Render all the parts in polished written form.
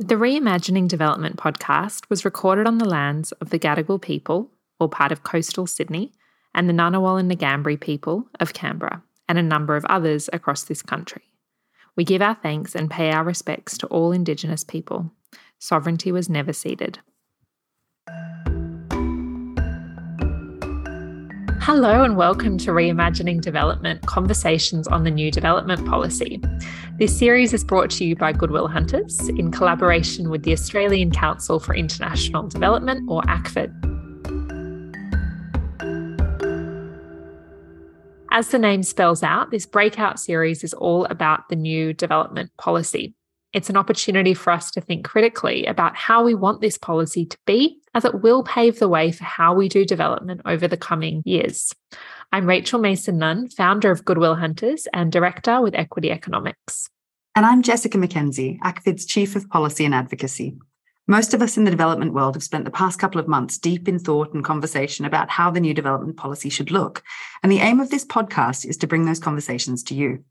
The Reimagining Development podcast was recorded on the lands of the Gadigal people, or part of coastal Sydney, and the Ngunnawal and Ngambri people of Canberra, and a number of others across this country. We give our thanks and pay our respects to all Indigenous people. Sovereignty was never ceded. Hello and welcome to Reimagining Development, Conversations on the New Development Policy. This series is brought to you by Goodwill Hunters in collaboration with the Australian Council for International Development, or ACFID. As the name spells out, this breakout series is all about the new development policy. It's an opportunity for us to think critically about how we want this policy to be, as it will pave the way for how we do development over the coming years. I'm Rachel Mason-Nunn, founder of Goodwill Hunters and director with Equity Economics. And I'm Jessica McKenzie, ACFID's Chief of Policy and Advocacy. Most of us in the development world have spent the past couple of months deep in thought and conversation about how the new development policy should look. And the aim of this podcast is to bring those conversations to you.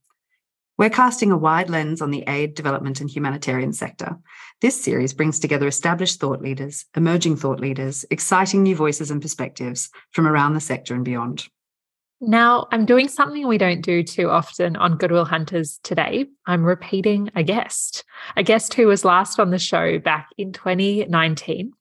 We're casting a wide lens on the aid, development and humanitarian sector. This series brings together established thought leaders, emerging thought leaders, exciting new voices and perspectives from around the sector and beyond. Now, I'm doing something we don't do too often on Goodwill Hunters today. I'm repeating a guest who was last on the show back in 2019.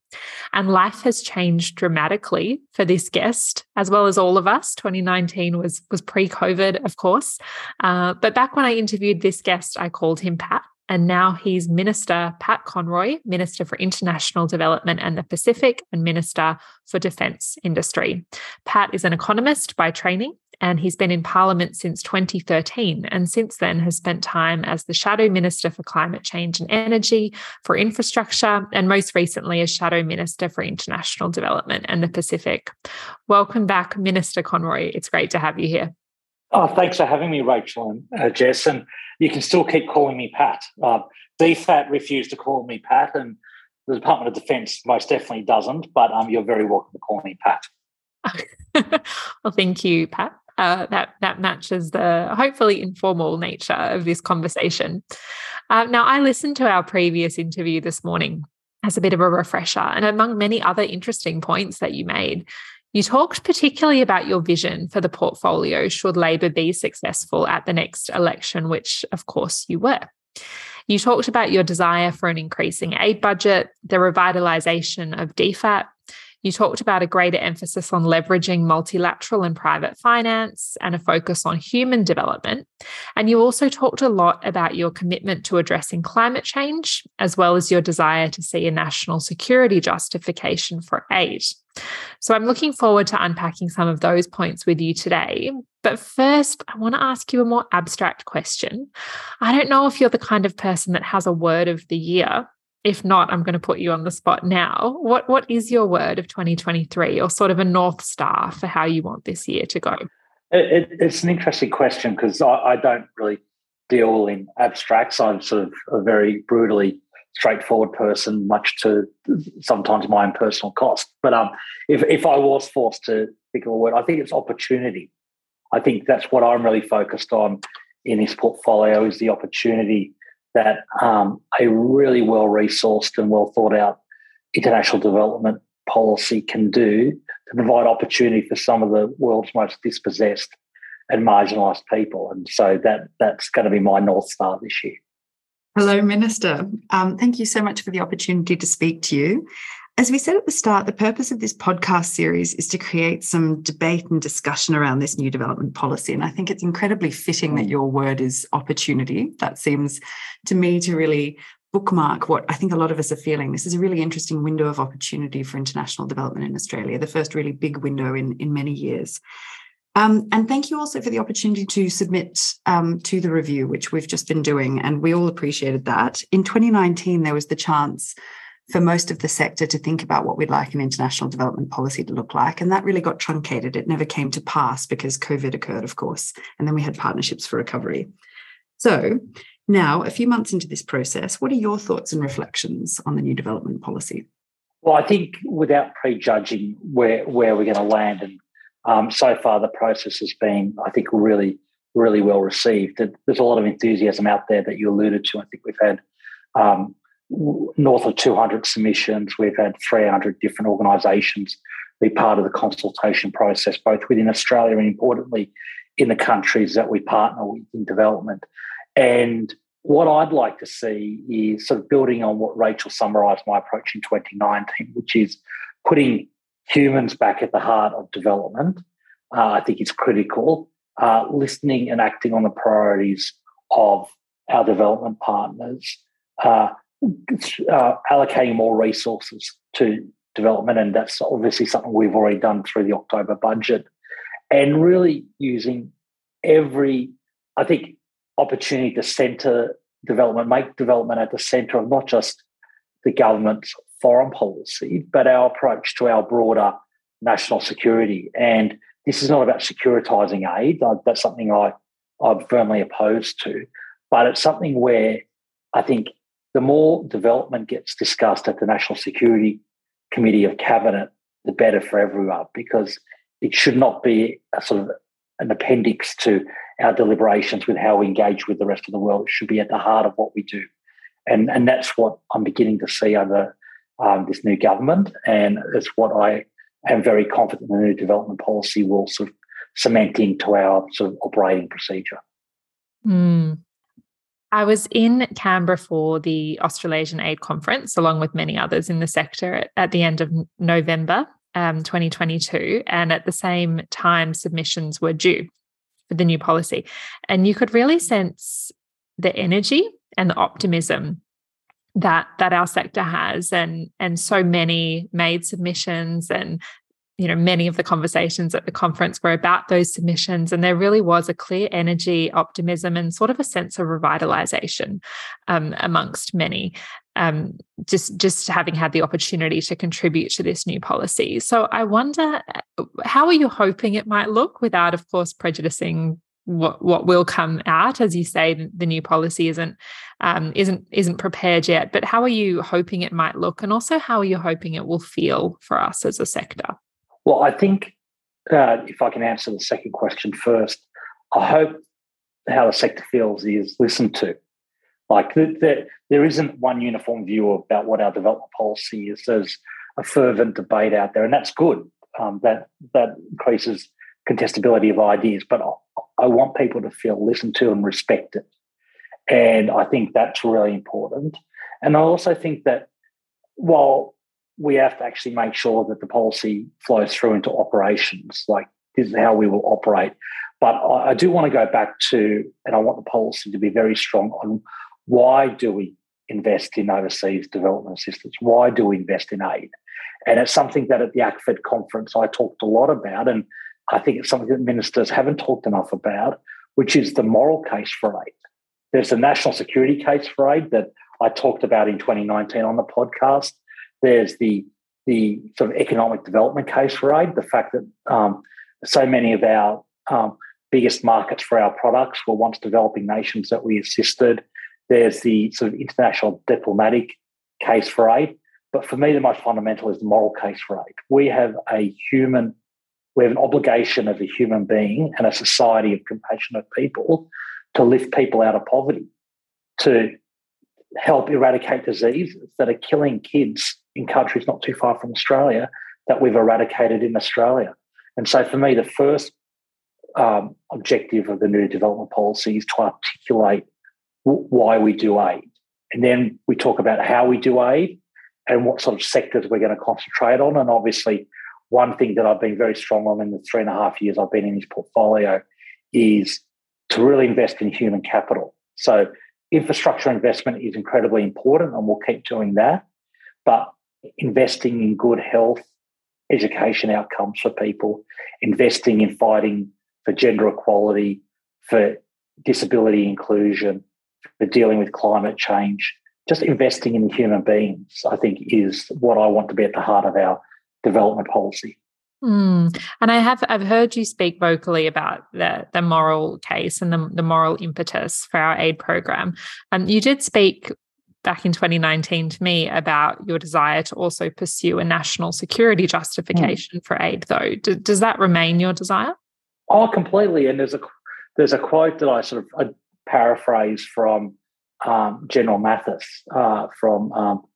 And life has changed dramatically for this guest, as well as all of us. 2019 was pre-COVID, of course. But back when I interviewed this guest, I called him Pat. And now he's Minister Pat Conroy, Minister for International Development and the Pacific and Minister for Defence Industry. Pat is an economist by training, and he's been in Parliament since 2013, and since then has spent time as the Shadow Minister for Climate Change and Energy, for Infrastructure, and most recently as Shadow Minister for International Development and the Pacific. Welcome back, Minister Conroy. It's great to have you here. Oh, thanks for having me, Rachel and Jess. And you can still keep calling me Pat. DFAT refused to call me Pat, and the Department of Defence most definitely doesn't, but you're very welcome to call me Pat. Well, thank you, Pat. That matches the hopefully informal nature of this conversation. Now, I listened to our previous interview this morning as a bit of a refresher, and among many other interesting points that you made, you talked particularly about your vision for the portfolio should Labor be successful at the next election, which, of course, you were. You talked about your desire for an increasing aid budget, the revitalisation of DFAT. You talked about a greater emphasis on leveraging multilateral and private finance and a focus on human development. And you also talked a lot about your commitment to addressing climate change, as well as your desire to see a national security justification for aid. So I'm looking forward to unpacking some of those points with you today. But first, I want to ask you a more abstract question. I don't know if you're the kind of person that has a word of the year. If not, I'm going to put you on the spot now. What is your word of 2023, or sort of a North Star for how you want this year to go? It's an interesting question because I don't really deal in abstracts. I'm sort of a very brutally straightforward person, much to sometimes my own personal cost. But if I was forced to think of a word, I think it's opportunity. I think that's what I'm really focused on in this portfolio is the opportunity that a really well-resourced and well-thought-out international development policy can do to provide opportunity for some of the world's most dispossessed and marginalised people. And so that's going to be my North Star this year. Hello, Minister. Thank you so much for the opportunity to speak to you. As we said at the start, the purpose of this podcast series is to create some debate and discussion around this new development policy. And I think it's incredibly fitting that your word is opportunity. That seems to me to really bookmark what I think a lot of us are feeling. This is a really interesting window of opportunity for international development in Australia, the first really big window in many years. And thank you also for the opportunity to submit to the review, which we've just been doing. And we all appreciated that. In 2019, there was the chance for most of the sector to think about what we'd like an international development policy to look like. And that really got truncated. It never came to pass because COVID occurred, of course. And then we had partnerships for recovery. So now, a few months into this process, what are your thoughts and reflections on the new development policy? Well, I think without prejudging where we're going to land, and so far the process has been, I think, really, really well received. There's a lot of enthusiasm out there that you alluded to. I think we've had north of 200 submissions. We've had 300 different organisations be part of the consultation process, both within Australia and, importantly, in the countries that we partner with in development. And what I'd like to see is sort of building on what Rachel summarised my approach in 2019, which is putting humans back at the heart of development. I think it's critical. Listening and acting on the priorities of our development partners, allocating more resources to development, and that's obviously something we've already done through the October budget, and really using every, I think, opportunity to centre development, make development at the centre of not just the government's foreign policy, but our approach to our broader national security. And this is not about securitizing aid. That's something I'm firmly opposed to, but it's something where I think the more development gets discussed at the National Security Committee of Cabinet, the better for everyone, because it should not be a sort of an appendix to our deliberations with how we engage with the rest of the world. It should be at the heart of what we do. And that's what I'm beginning to see under this new government, and it's what I am very confident the new development policy will sort of cement into our sort of operating procedure. Mm. I was in Canberra for the Australasian Aid Conference, along with many others in the sector, at the end of November 2022, and at the same time submissions were due for the new policy. And you could really sense the energy and the optimism that our sector has, and so many made submissions, and you know, many of the conversations at the conference were about those submissions, and there really was a clear energy, optimism, and sort of a sense of revitalisation amongst many, just having had the opportunity to contribute to this new policy. So I wonder, how are you hoping it might look, without, of course, prejudicing what will come out? As you say, the new policy isn't prepared yet, but how are you hoping it might look, and also how are you hoping it will feel for us as a sector? Well, I think if I can answer the second question first, I hope how the sector feels is listened to. Like, there isn't one uniform view about what our development policy is. There's a fervent debate out there, and that's good. That increases contestability of ideas. But I want people to feel listened to and respected, and I think that's really important. And I also think that while we have to actually make sure that the policy flows through into operations, like this is how we will operate. But I do want to go back to, and I want the policy to be very strong on, why do we invest in overseas development assistance? Why do we invest in aid? And it's something that at the ACFID conference I talked a lot about, and I think it's something that ministers haven't talked enough about, which is the moral case for aid. There's the national security case for aid that I talked about in 2019 on the podcast. There's the sort of economic development case for aid, the fact that so many of our biggest markets for our products were once developing nations that we assisted. There's the sort of international diplomatic case for aid. But for me, the most fundamental is the moral case for aid. We have an obligation as a human being and a society of compassionate people to lift people out of poverty, to help eradicate diseases that are killing kids in countries not too far from Australia that we've eradicated in Australia. And so for me, the first objective of the new development policy is to articulate why we do aid. And then we talk about how we do aid and what sort of sectors we're going to concentrate on. And obviously, one thing that I've been very strong on in the 3.5 years I've been in this portfolio is to really invest in human capital. So infrastructure investment is incredibly important, and we'll keep doing that. But investing in good health, education outcomes for people, investing in fighting for gender equality, for disability inclusion, for dealing with climate change, just investing in human beings, I think, is what I want to be at the heart of our development policy. And I've heard you speak vocally about the moral case and the moral impetus for our aid program. You did speak back in 2019 to me about your desire to also pursue a national security justification for aid, though. Does that remain your desire? Oh, completely. And there's a quote that I sort of paraphrase from General Mathis from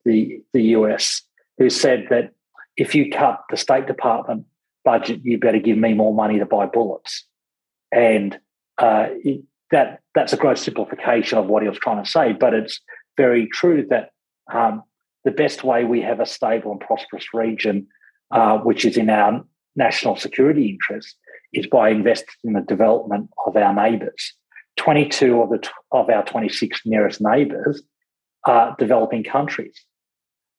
the US, who said that if you cut the State Department budget, you better give me more money to buy bullets. And that's a gross simplification of what he was trying to say, but it's very true that the best way we have a stable and prosperous region, which is in our national security interest, is by investing in the development of our neighbours. 22 of our 26 nearest neighbours are developing countries.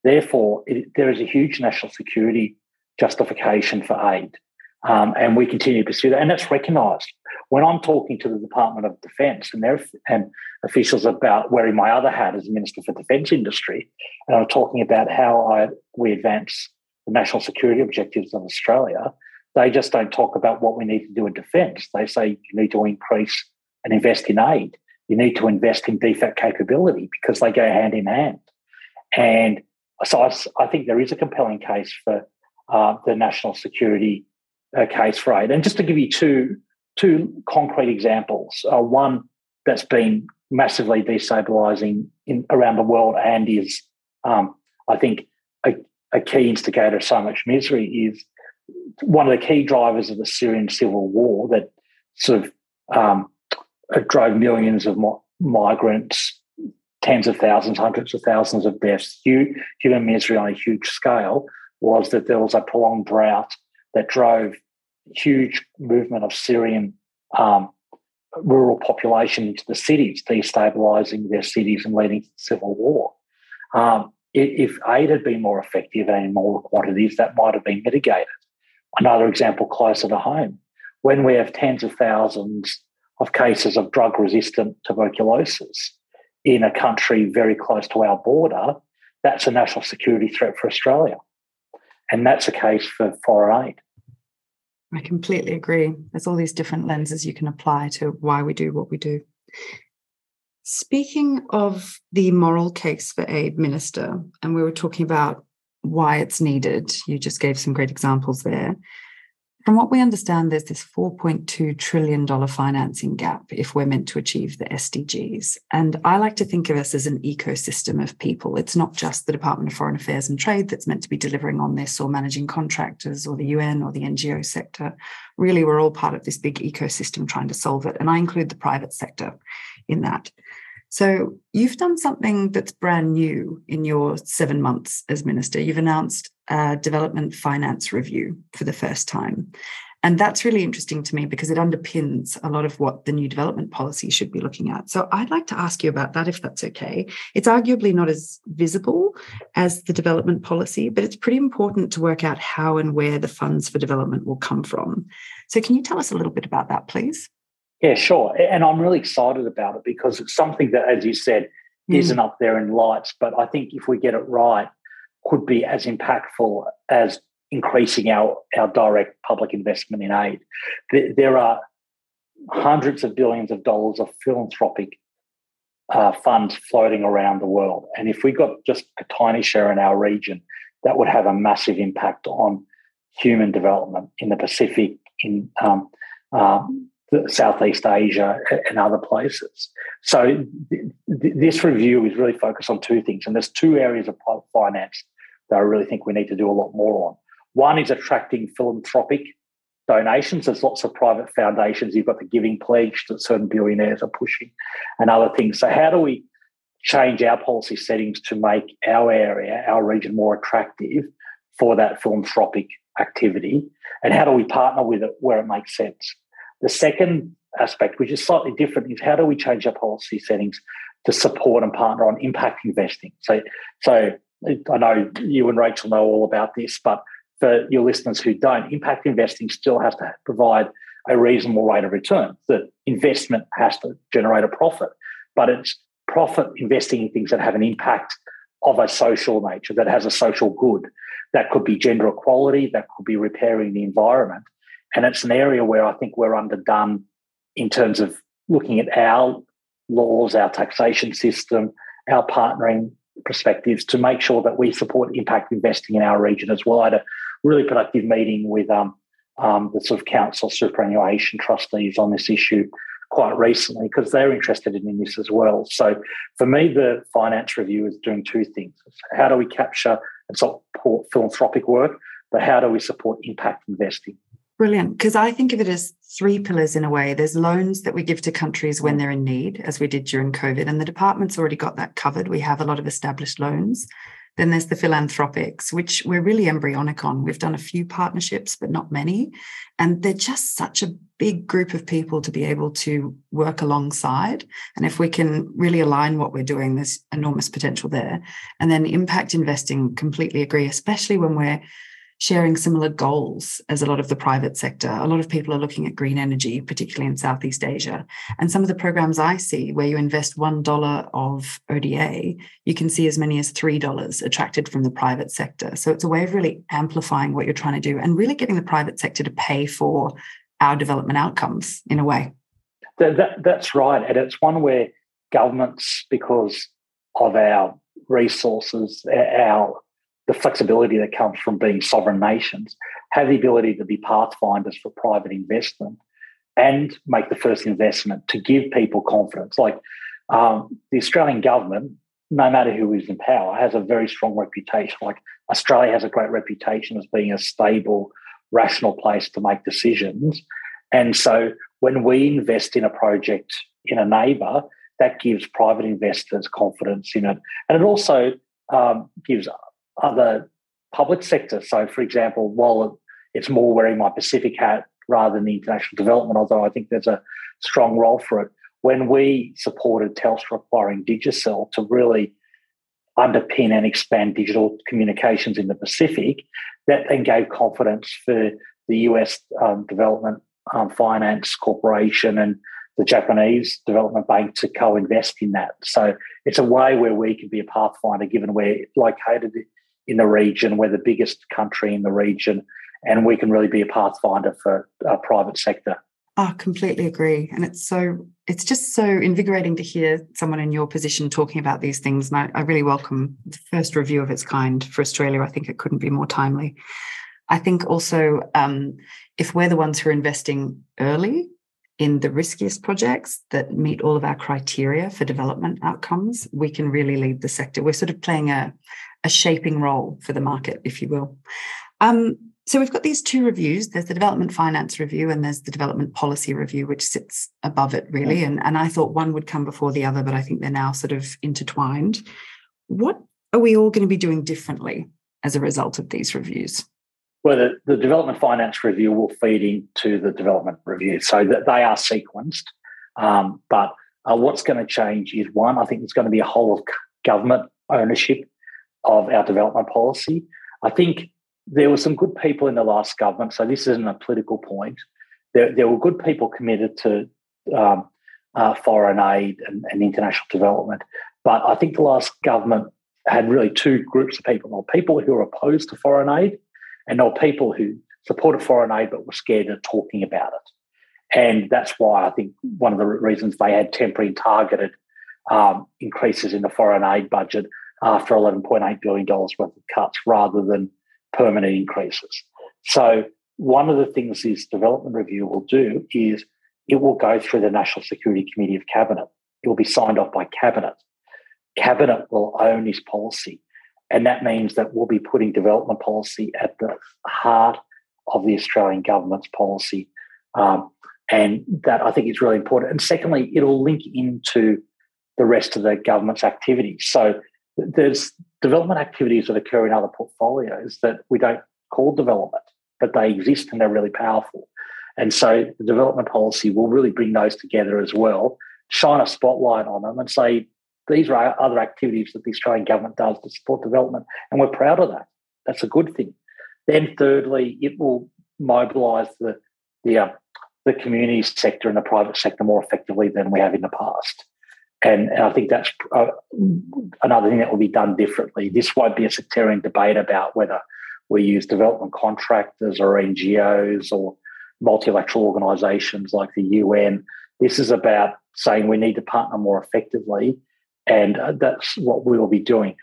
Therefore, there is a huge national security justification for aid, and we continue to pursue that, and that's recognised. When I'm talking to the Department of Defence and officials about wearing my other hat as Minister for Defence Industry, and I'm talking about how we advance the national security objectives of Australia, they just don't talk about what we need to do in defence. They say you need to increase and invest in aid. You need to invest in DFAT capability, because they go hand in hand. And so I think there is a compelling case for the national security case for aid. And just to give you two concrete examples, one that's been massively destabilising around the world and is, I think, a key instigator of so much misery, is one of the key drivers of the Syrian civil war that sort of drove millions of migrants, tens of thousands, hundreds of thousands of deaths, human misery on a huge scale, was that there was a prolonged drought that drove huge movement of Syrian rural population into the cities, destabilising their cities and leading to civil war. If aid had been more effective and in more quantities, that might have been mitigated. Another example closer to home, when we have tens of thousands of cases of drug-resistant tuberculosis in a country very close to our border, that's a national security threat for Australia, and that's a case for foreign aid. I completely agree. There's all these different lenses you can apply to why we do what we do. Speaking of the moral case for aid, Minister, and we were talking about why it's needed, you just gave some great examples there. From what we understand, there's this $4.2 trillion financing gap if we're meant to achieve the SDGs. And I like to think of us as an ecosystem of people. It's not just the Department of Foreign Affairs and Trade that's meant to be delivering on this, or managing contractors, or the UN, or the NGO sector. Really, we're all part of this big ecosystem trying to solve it. And I include the private sector in that. So you've done something that's brand new in your 7 months as Minister. You've announced a development finance review for the first time. And that's really interesting to me because it underpins a lot of what the new development policy should be looking at. So I'd like to ask you about that, if that's okay. It's arguably not as visible as the development policy, but it's pretty important to work out how and where the funds for development will come from. So can you tell us a little bit about that, please? Yeah, sure. And I'm really excited about it because it's something that, as you said, isn't up there in lights, but I think if we get it right, could be as impactful as increasing our direct public investment in aid. There are hundreds of billions of dollars of philanthropic funds floating around the world. And if we got just a tiny share in our region, that would have a massive impact on human development in the Pacific, in Southeast Asia and other places. So this review is really focused on two things, and there's two areas of finance that I really think we need to do a lot more on. One is attracting philanthropic donations. There's lots of private foundations. You've got the Giving Pledge that certain billionaires are pushing and other things. So how do we change our policy settings to make our area, our region, more attractive for that philanthropic activity? And how do we partner with it where it makes sense? The second aspect, which is slightly different, is how do we change our policy settings to support and partner on impact investing? So I know you and Rachel know all about this, but for your listeners who don't, impact investing still has to provide a reasonable rate of return. The investment has to generate a profit, but it's profit investing in things that have an impact of a social nature, that has a social good. That could be gender equality, that could be repairing the environment. And it's an area where I think we're underdone in terms of looking at our laws, our taxation system, our partnering perspectives to make sure that we support impact investing in our region as well. I had a really productive meeting with the sort of council superannuation trustees on this issue quite recently because they're interested in this as well. So for me, the finance review is doing two things. How do we capture and support philanthropic work, but how do we support impact investing? Brilliant, because I think of it as three pillars in a way. There's loans that we give to countries when they're in need, as we did during COVID, and the department's already got that covered. We have a lot of established loans. Then there's the philanthropics, which we're really embryonic on. We've done a few partnerships, but not many. And they're just such a big group of people to be able to work alongside. And if we can really align what we're doing, there's enormous potential there. And then impact investing, completely agree, especially when we're sharing similar goals as a lot of the private sector. A lot of people are looking at green energy, particularly in Southeast Asia. And some of the programs I see where you invest $1 of ODA, you can see as many as $3 attracted from the private sector. So it's a way of really amplifying what you're trying to do and really getting the private sector to pay for our development outcomes in a way. That's right. And it's one where governments, because of our resources, the flexibility that comes from being sovereign nations, have the ability to be pathfinders for private investment and make the first investment to give people confidence. Like the Australian government, no matter who is in power, has a very strong reputation. Like Australia has a great reputation as being a stable, rational place to make decisions. And so when we invest in a project in a neighbour, that gives private investors confidence in it. And it also gives other public sector. So, for example, while it's more wearing my Pacific hat rather than the international development, although I think there's a strong role for it, when we supported Telstra acquiring Digicel to really underpin and expand digital communications in the Pacific, that then gave confidence for the US Development Finance Corporation and the Japanese Development Bank to co-invest in that. So it's a way where we can be a pathfinder given we're located in the region. We're the biggest country in the region, and we can really be a pathfinder for our private sector. I completely agree. And it's just so invigorating to hear someone in your position talking about these things. And I really welcome the first review of its kind for Australia. I think it couldn't be more timely. I think also if we're the ones who are investing early in the riskiest projects that meet all of our criteria for development outcomes, we can really lead the sector. We're sort of playing a shaping role for the market, if you will. So we've got these two reviews. There's the Development Finance Review and there's the Development Policy Review, which sits above it, really. And I thought one would come before the other, but I think they're now sort of intertwined. What are we all going to be doing differently as a result of these reviews? Well, the Development Finance Review will feed into the Development Review. So they are sequenced. But what's going to change is, one, I think there's going to be a whole of government ownership of our development policy. I think there were some good people in the last government, so this isn't a political point. There were good people committed to foreign aid and international development, but I think the last government had really two groups of people. There were people who were opposed to foreign aid, and there were people who supported foreign aid but were scared of talking about it. And that's why I think one of the reasons they had temporary and targeted increases in the foreign aid budget after $11.8 billion worth of cuts rather than permanent increases. So one of the things this development review will do is it will go through the National Security Committee of Cabinet. It will be signed off by Cabinet. Cabinet will own this policy, and that means that we'll be putting development policy at the heart of the Australian government's policy, and that I think is really important. And secondly, it'll link into the rest of the government's activities. So there's development activities that occur in other portfolios that we don't call development, but they exist and they're really powerful. And so the development policy will really bring those together as well, shine a spotlight on them and say, these are other activities that the Australian government does to support development, and we're proud of that. That's a good thing. Then thirdly, it will mobilise the community sector and the private sector more effectively than we have in the past. And I think that's another thing that will be done differently. This won't be a sectarian debate about whether we use development contractors or NGOs or multilateral organisations like the UN. This is about saying we need to partner more effectively, and that's what we will be doing.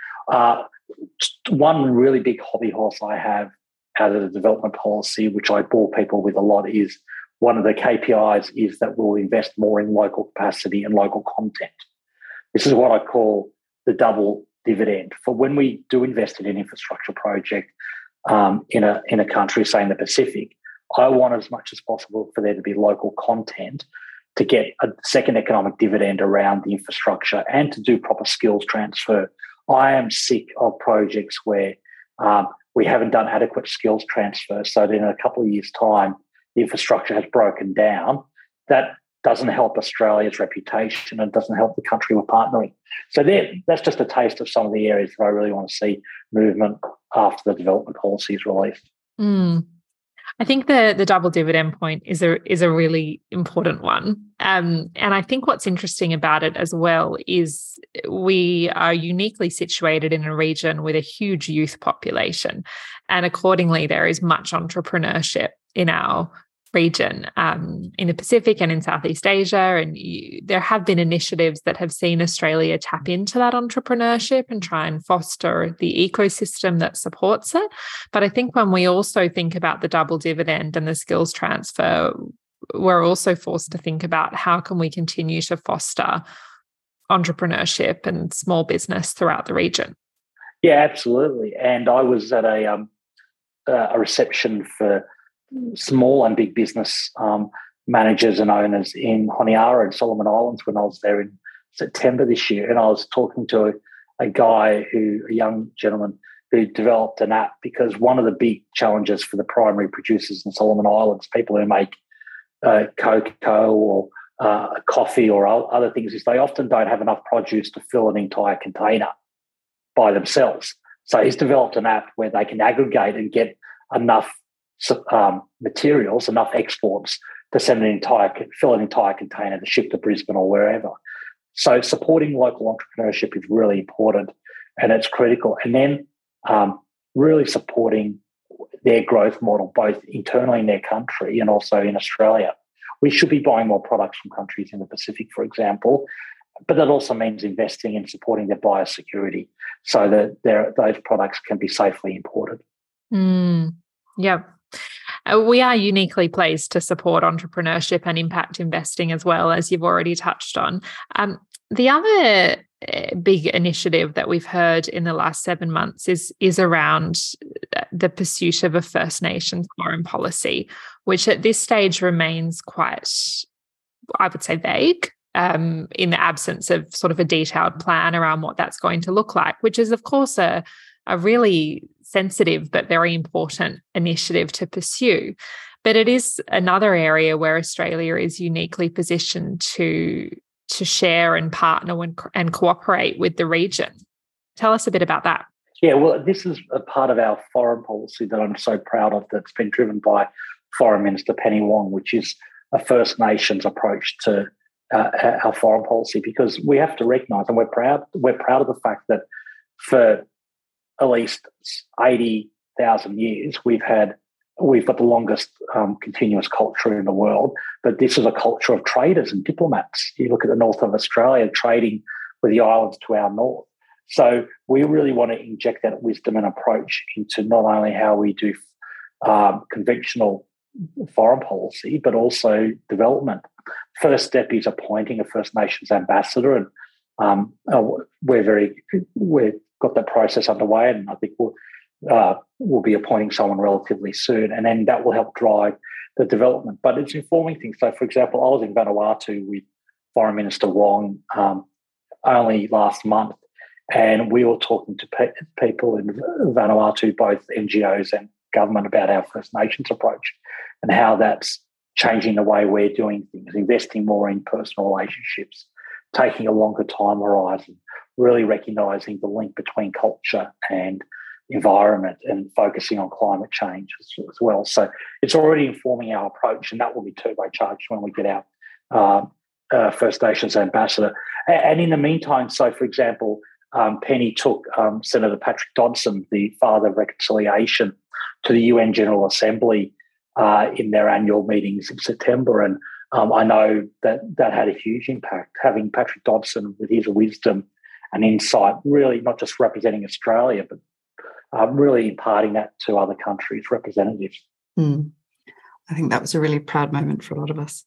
One really big hobby horse I have out of the development policy, which I bore people with a lot, is one of the KPIs is that we'll invest more in local capacity and local content. This is what I call the double dividend. For when we do invest in an infrastructure project in a country, say in the Pacific, I want as much as possible for there to be local content to get a second economic dividend around the infrastructure and to do proper skills transfer. I am sick of projects where we haven't done adequate skills transfer, so that in a couple of years' time, the infrastructure has broken down. That doesn't help Australia's reputation and doesn't help the country we're partnering. So that's just a taste of some of the areas that I really want to see movement after the development policy is released. Mm. I think the double dividend point is a really important one. And I think what's interesting about it as well is we are uniquely situated in a region with a huge youth population. And accordingly, there is much entrepreneurship in our region, in the Pacific and in Southeast Asia. And there have been initiatives that have seen Australia tap into that entrepreneurship and try and foster the ecosystem that supports it. But I think when we also think about the double dividend and the skills transfer, we're also forced to think about how can we continue to foster entrepreneurship and small business throughout the region. Yeah, absolutely. And I was at a reception for small and big business managers and owners in Honiara and Solomon Islands when I was there in September this year. And I was talking to a young gentleman who developed an app, because one of the big challenges for the primary producers in Solomon Islands, people who make cocoa or coffee or other things, is they often don't have enough produce to fill an entire container by themselves. So he's developed an app where they can aggregate and get enough materials, enough exports to fill an entire container to ship to Brisbane or wherever. So supporting local entrepreneurship is really important and it's critical. And then really supporting their growth model, both internally in their country and also in Australia. We should be buying more products from countries in the Pacific, for example, but that also means investing in supporting their biosecurity so that those products can be safely imported. Mm, yeah. We are uniquely placed to support entrepreneurship and impact investing as well, as you've already touched on. The other big initiative that we've heard in the last 7 months is around the pursuit of a First Nations foreign policy, which at this stage remains quite, I would say, vague, in the absence of sort of a detailed plan around what that's going to look like, which is, of course, a really sensitive but very important initiative to pursue. But it is another area where Australia is uniquely positioned to share and partner and cooperate with the region. Tell us a bit about that. Yeah, well, this is a part of our foreign policy that I'm so proud of that's been driven by Foreign Minister Penny Wong, which is a First Nations approach to our foreign policy, because we have to recognise, and we're proud of the fact that for at least 80,000 years, we've got the longest continuous culture in the world, but this is a culture of traders and diplomats. You look at the north of Australia, trading with the islands to our north. So we really want to inject that wisdom and approach into not only how we do conventional foreign policy, but also development. First step is appointing a First Nations ambassador, and we've got that process underway, and I think we'll be appointing someone relatively soon, and then that will help drive the development. But it's informing things. So, for example, I was in Vanuatu with Foreign Minister Wong only last month, and we were talking to people in Vanuatu, both NGOs and government, about our First Nations approach and how that's changing the way we're doing things, investing more in personal relationships, taking a longer time horizon, really recognising the link between culture and environment and focusing on climate change as well. So it's already informing our approach, and that will be turbocharged when we get our First Nations ambassador. And in the meantime, so, for example, Penny took Senator Patrick Dodson, the father of reconciliation, to the UN General Assembly in their annual meetings in September, and I know that had a huge impact, having Patrick Dodson with his wisdom and insight, really not just representing Australia, but really imparting that to other countries' representatives. Mm. I think that was a really proud moment for a lot of us.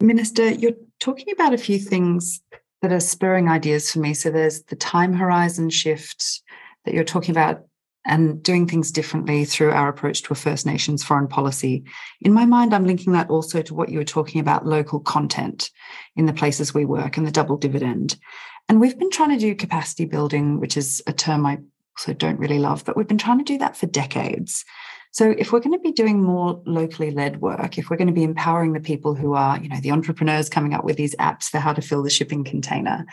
Minister, you're talking about a few things that are spurring ideas for me. So there's the time horizon shift that you're talking about and doing things differently through our approach to a First Nations foreign policy. In my mind, I'm linking that also to what you were talking about, local content in the places we work and the double dividend. And we've been trying to do capacity building, which is a term I also don't really love, but we've been trying to do that for decades. So if we're going to be doing more locally led work, if we're going to be empowering the people who are, you know, the entrepreneurs coming up with these apps for how to fill the shipping container,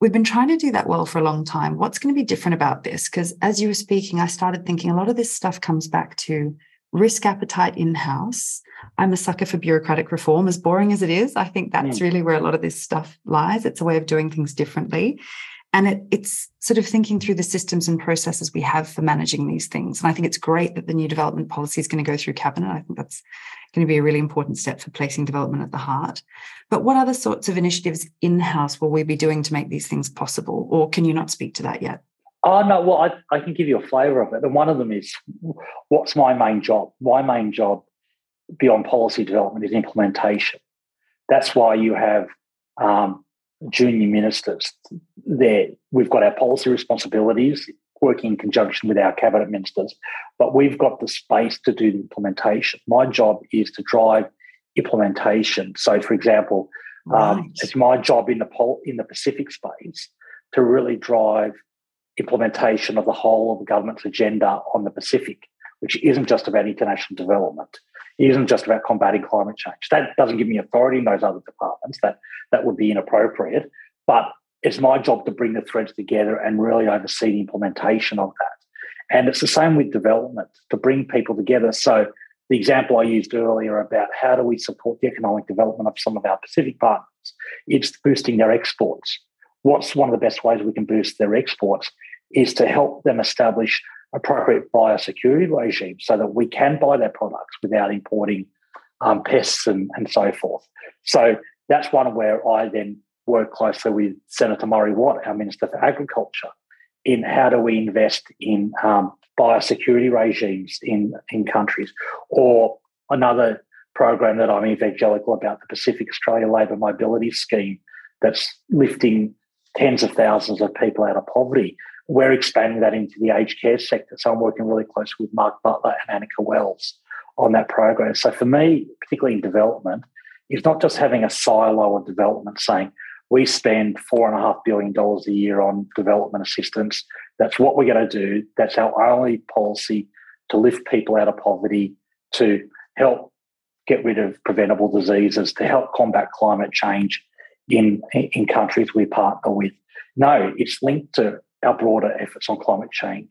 we've been trying to do that well for a long time. What's going to be different about this? Because as you were speaking, I started thinking a lot of this stuff comes back to risk appetite in-house. I'm a sucker for bureaucratic reform, as boring as it is. I think that's really where a lot of this stuff lies. It's a way of doing things differently. And it's sort of thinking through the systems and processes we have for managing these things. And I think it's great that the new development policy is going to go through Cabinet. I think that's going to be a really important step for placing development at the heart. But what other sorts of initiatives in-house will we be doing to make these things possible? Or can you not speak to that yet? Oh, no, well, I can give you a flavour of it. And one of them is, what's my main job? My main job beyond policy development is implementation. That's why you have junior ministers there. We've got our policy responsibilities working in conjunction with our cabinet ministers, but we've got the space to do the implementation. My job is to drive implementation. So, for example, it's my job in the Pacific space to really drive implementation of the whole of the government's agenda on the Pacific, which isn't just about international development. It isn't just about combating climate change. That doesn't give me authority in those other departments. That would be inappropriate. But it's my job to bring the threads together and really oversee the implementation of that. And it's the same with development, to bring people together. So the example I used earlier about how do we support the economic development of some of our Pacific partners, it's boosting their exports. What's one of the best ways we can boost their exports is to help them establish appropriate biosecurity regime so that we can buy their products without importing pests and so forth. So that's one where I then work closely with Senator Murray Watt, our Minister for Agriculture, in how do we invest in biosecurity regimes in countries. Or another program that I'm evangelical about, the Pacific Australia Labour Mobility Scheme, that's lifting tens of thousands of people out of poverty. We're expanding that into the aged care sector. So I'm working really closely with Mark Butler and Annika Wells on that program. So for me, particularly in development, it's not just having a silo of development saying we spend $4.5 billion a year on development assistance. That's what we're going to do. That's our only policy to lift people out of poverty, to help get rid of preventable diseases, to help combat climate change in countries we partner with. No, it's linked to our broader efforts on climate change.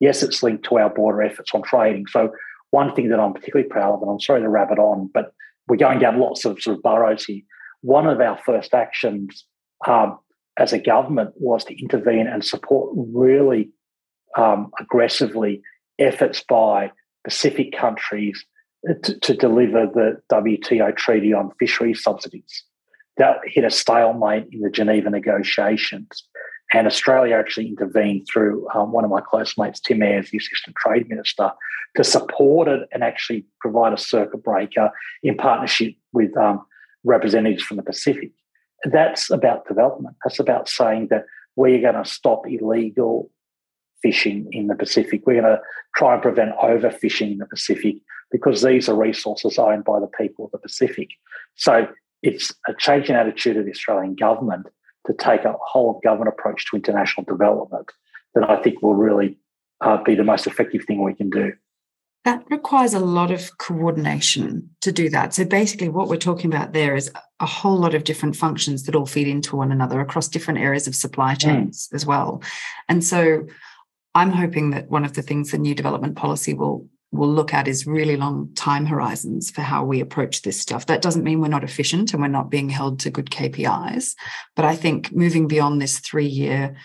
Yes, it's linked to our broader efforts on trading. So one thing that I'm particularly proud of, and I'm sorry to rabbit on, but we're going down lots of sort of burrows here. One of our first actions as a government was to intervene and support really aggressively efforts by Pacific countries to deliver the WTO Treaty on Fishery Subsidies. That hit a stalemate in the Geneva negotiations. And Australia actually intervened through one of my close mates, Tim Ayers, the Assistant Trade Minister, to support it and actually provide a circuit breaker in partnership with representatives from the Pacific. That's about development. That's about saying that we're going to stop illegal fishing in the Pacific. We're going to try and prevent overfishing in the Pacific because these are resources owned by the people of the Pacific. So it's a change in attitude of the Australian government to take a whole-of-government approach to international development that I think will really be the most effective thing we can do. That requires a lot of coordination to do that. So basically what we're talking about there is a whole lot of different functions that all feed into one another across different areas of supply chains as well. And so I'm hoping that one of the things the new development policy will look at is really long time horizons for how we approach this stuff. That doesn't mean we're not efficient and we're not being held to good KPIs, but I think moving beyond this 3-year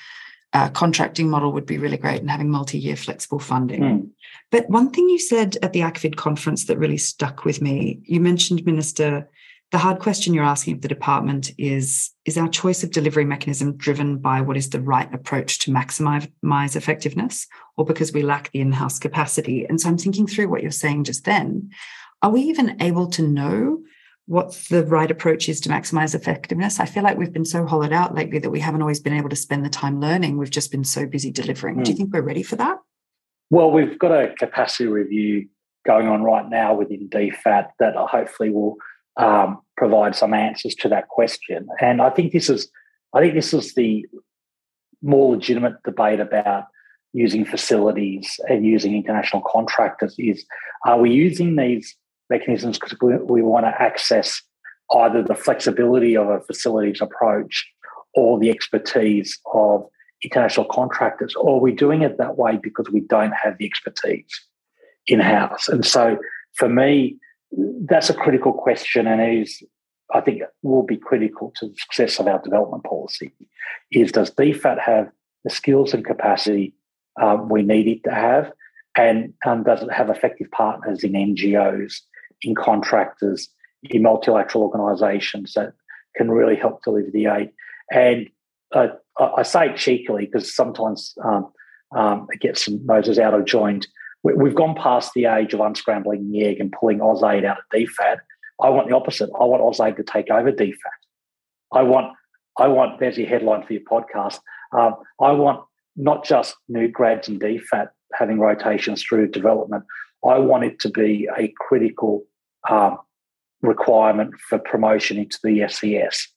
contracting model would be really great and having multi-year flexible funding. But one thing you said at the ACFID conference that really stuck with me, you mentioned, Minister, the hard question you're asking of the department is our choice of delivery mechanism driven by what is the right approach to maximise effectiveness or because we lack the in-house capacity? And so I'm thinking through what you're saying just then. are we even able to know what the right approach is to maximize effectiveness? I feel like we've been so hollowed out lately that we haven't always been able to spend the time learning. We've just been so busy delivering. Do you think we're ready for that? Well, we've got a capacity review going on right now within DFAT that hopefully will provide some answers to that question. And I think this is the more legitimate debate about using facilities and using international contractors is, are we using these mechanisms because we want to access either the flexibility of a facilities approach or the expertise of international contractors, or are we doing it that way because we don't have the expertise in-house? And so for me, that's a critical question, and it is, I think, will be critical to the success of our development policy, is does DFAT have the skills and capacity we need it to have, and does it have effective partners in NGOs, in contractors, in multilateral organisations that can really help deliver the aid? And I say it cheekily because sometimes it gets some noses out of joint. We've gone past the age of unscrambling the egg and pulling AusAid out of DFAT. I want the opposite. I want AusAid to take over DFAT. I want. There's your headline for your podcast. I want not just new grads in DFAT having rotations through development. I want it to be a critical requirement for promotion into the SES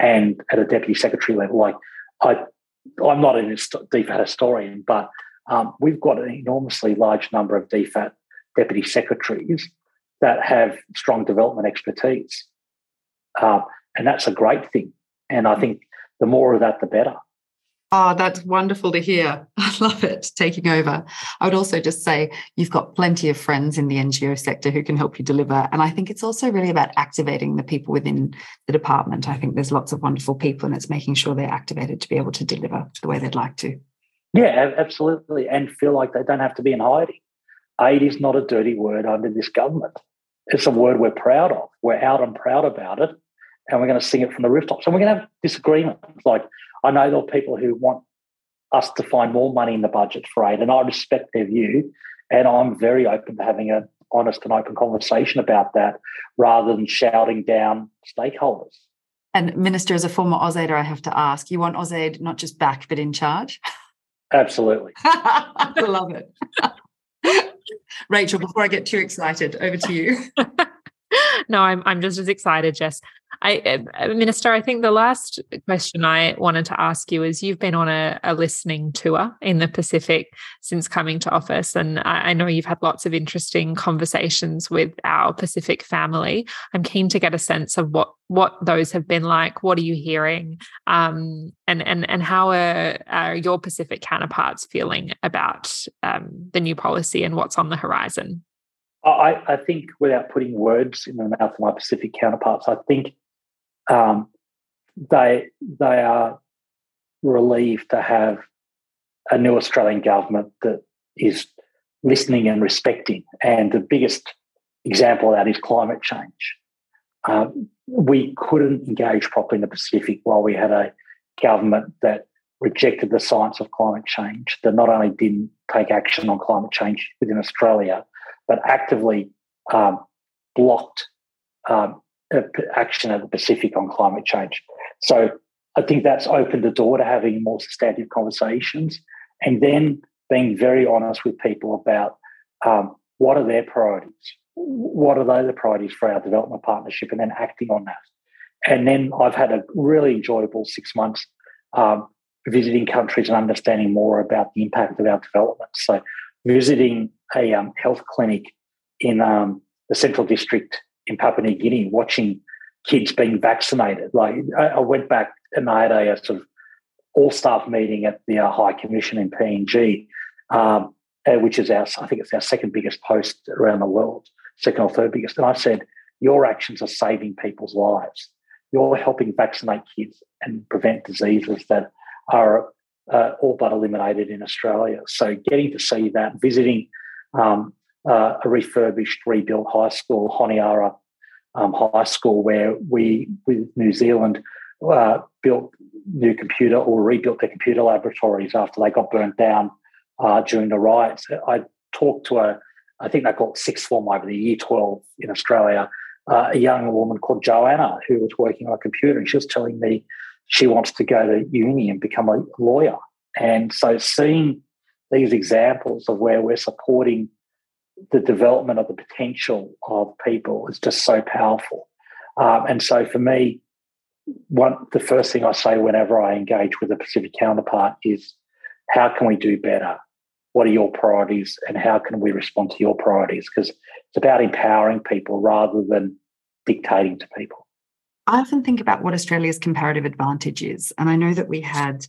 and at a deputy secretary level. Like I'm not a DFAT historian, but we've got an enormously large number of DFAT deputy secretaries that have strong development expertise, and that's a great thing. And I think the more of that, the better. Oh, that's wonderful to hear. I love it, taking over. I would also just say you've got plenty of friends in the NGO sector who can help you deliver. And I think it's also really about activating the people within the department. I think there's lots of wonderful people, and it's making sure they're activated to be able to deliver the way they'd like to. Yeah, absolutely. And feel like they don't have to be in hiding. Aid is not a dirty word under this government. It's a word we're proud of. We're out and proud about it, and we're going to sing it from the rooftops. And we're going to have disagreements. Like, I know there are people who want us to find more money in the budget for aid, and I respect their view, and I'm very open to having an honest and open conversation about that rather than shouting down stakeholders. And, Minister, as a former AusAider, I have to ask, you want AusAid not just back but in charge? Absolutely. I love it. Rachel, before I get too excited, over to you. No, I'm just as excited, Jess. Minister, I think the last question I wanted to ask you is you've been on a listening tour in the Pacific since coming to office, and I know you've had lots of interesting conversations with our Pacific family. I'm keen to get a sense of what those have been like. What are you hearing? And how are your Pacific counterparts feeling about the new policy and what's on the horizon? I think, without putting words in the mouth of my Pacific counterparts, I think they are relieved to have a new Australian government that is listening and respecting. And the biggest example of that is climate change. We couldn't engage properly in the Pacific while we had a government that rejected the science of climate change, that not only didn't take action on climate change within Australia, but actively blocked action at the Pacific on climate change. So I think that's opened the door to having more substantive conversations, and then being very honest with people about what are their priorities, what are the priorities for our development partnership, and then acting on that. And then I've had a really enjoyable 6 months visiting countries and understanding more about the impact of our development. So visiting a health clinic in the Central District in Papua New Guinea, watching kids being vaccinated. Like, I went back and I had a sort of all-staff meeting at the High Commission in PNG, which is I think it's our second biggest post around the world, second or third biggest. And I said, your actions are saving people's lives. You're helping vaccinate kids and prevent diseases that are all but eliminated in Australia. So getting to see that, visiting a refurbished, rebuilt high school, Honiara High School, where we, with New Zealand, built new computer or rebuilt their computer laboratories after they got burnt down during the riots. I talked to a I think they call it sixth form over the year 12 in Australia, a young woman called Joanna who was working on a computer, and she was telling me she wants to go to uni and become a lawyer. And so seeing these examples of where we're supporting the development of the potential of people is just so powerful. And so for me, the first thing I say whenever I engage with a Pacific counterpart is, how can we do better? What are your priorities and how can we respond to your priorities? Because it's about empowering people rather than dictating to people. I often think about what Australia's comparative advantage is. And I know that we had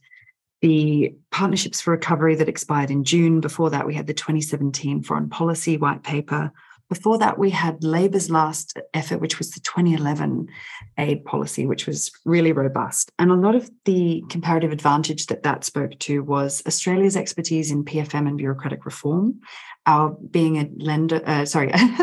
the Partnerships for Recovery that expired in June. Before that, we had the 2017 Foreign Policy White Paper. Before that, we had Labor's last effort, which was the 2011 aid policy, which was really robust. And a lot of the comparative advantage that spoke to was Australia's expertise in PFM and bureaucratic reform, our being a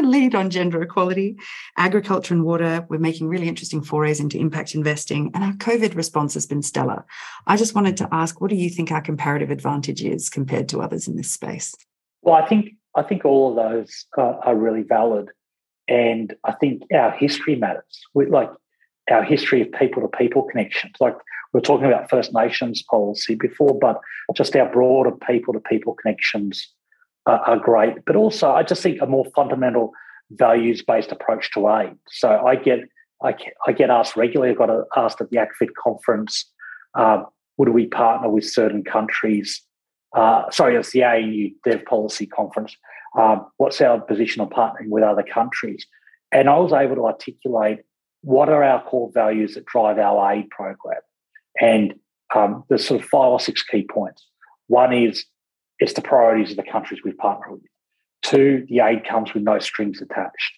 lead on gender equality, agriculture and water. We're making really interesting forays into impact investing, and our COVID response has been stellar. I just wanted to ask, what do you think our comparative advantage is compared to others in this space? Well, I think all of those are really valid, and I think our history matters. We, like our history of people-to-people connections. Like we're talking about First Nations policy before, but just our broader people-to-people connections are great. But also, I just think a more fundamental values-based approach to aid. So I get asked regularly. I got asked at the ACFID conference, would we partner with certain countries? It's the ANU Dev Policy Conference. What's our position on partnering with other countries? And I was able to articulate what are our core values that drive our aid program. And there's sort of 5 or 6 key points. One is it's the priorities of the countries we partner with. 2, the aid comes with no strings attached.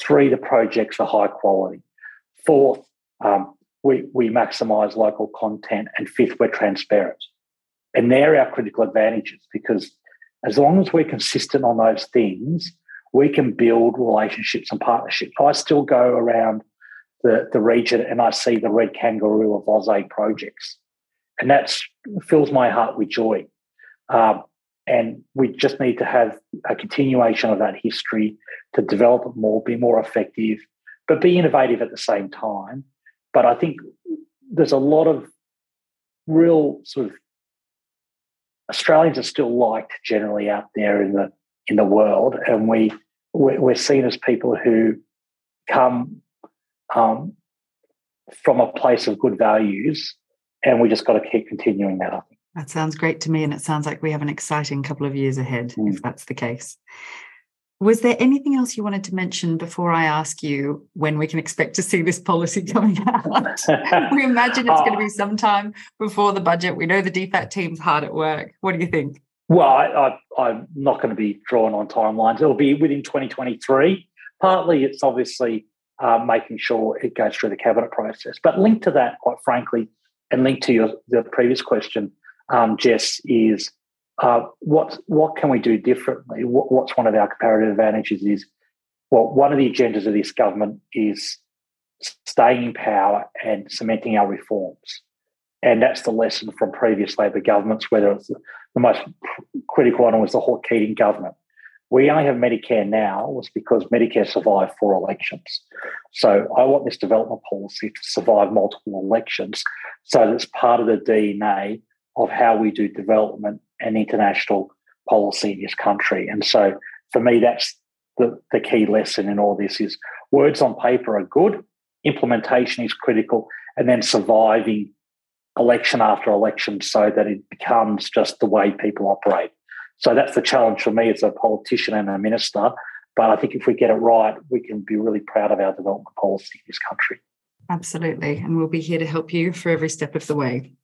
3, the projects are high quality. 4th, we maximise local content. And 5th, we're transparent. And they're our critical advantages, because as long as we're consistent on those things, we can build relationships and partnerships. I still go around the region and I see the red kangaroo of AusAid projects, and that fills my heart with joy. And we just need to have a continuation of that history to develop it more, be more effective, but be innovative at the same time. But I think there's a lot of real sort of Australians are still liked generally out there in the world, and we're seen as people who come from a place of good values, and we just got to keep continuing that, I think. That sounds great to me, and it sounds like we have an exciting couple of years ahead if that's the case. Was there anything else you wanted to mention before I ask you when we can expect to see this policy coming out? We imagine it's going to be sometime before the budget. We know the DFAT team's hard at work. What do you think? Well, I'm not going to be drawn on timelines. It'll be within 2023. Partly it's obviously making sure it goes through the cabinet process. But linked to that, quite frankly, and linked to the previous question, Jess, is what can we do differently? What's one of our comparative advantages is, one of the agendas of this government is staying in power and cementing our reforms. And that's the lesson from previous Labor governments, whether it's the most critical one was the Hawke Keating government. We only have Medicare now was because Medicare survived 4 elections. So I want this development policy to survive multiple elections, so that it's part of the DNA of how we do development and international policy in this country. And so for me, that's the key lesson in all this is words on paper are good, implementation is critical, and then surviving election after election so that it becomes just the way people operate. So that's the challenge for me as a politician and a minister. But I think if we get it right, we can be really proud of our development policy in this country. Absolutely. And we'll be here to help you for every step of the way.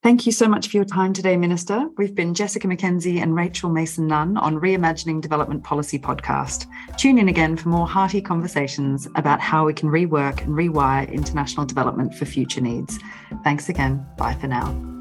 Thank you so much for your time today, Minister. We've been Jessica McKenzie and Rachel Mason-Nunn on Reimagining Development Policy podcast. Tune in again for more hearty conversations about how we can rework and rewire international development for future needs. Thanks again. Bye for now.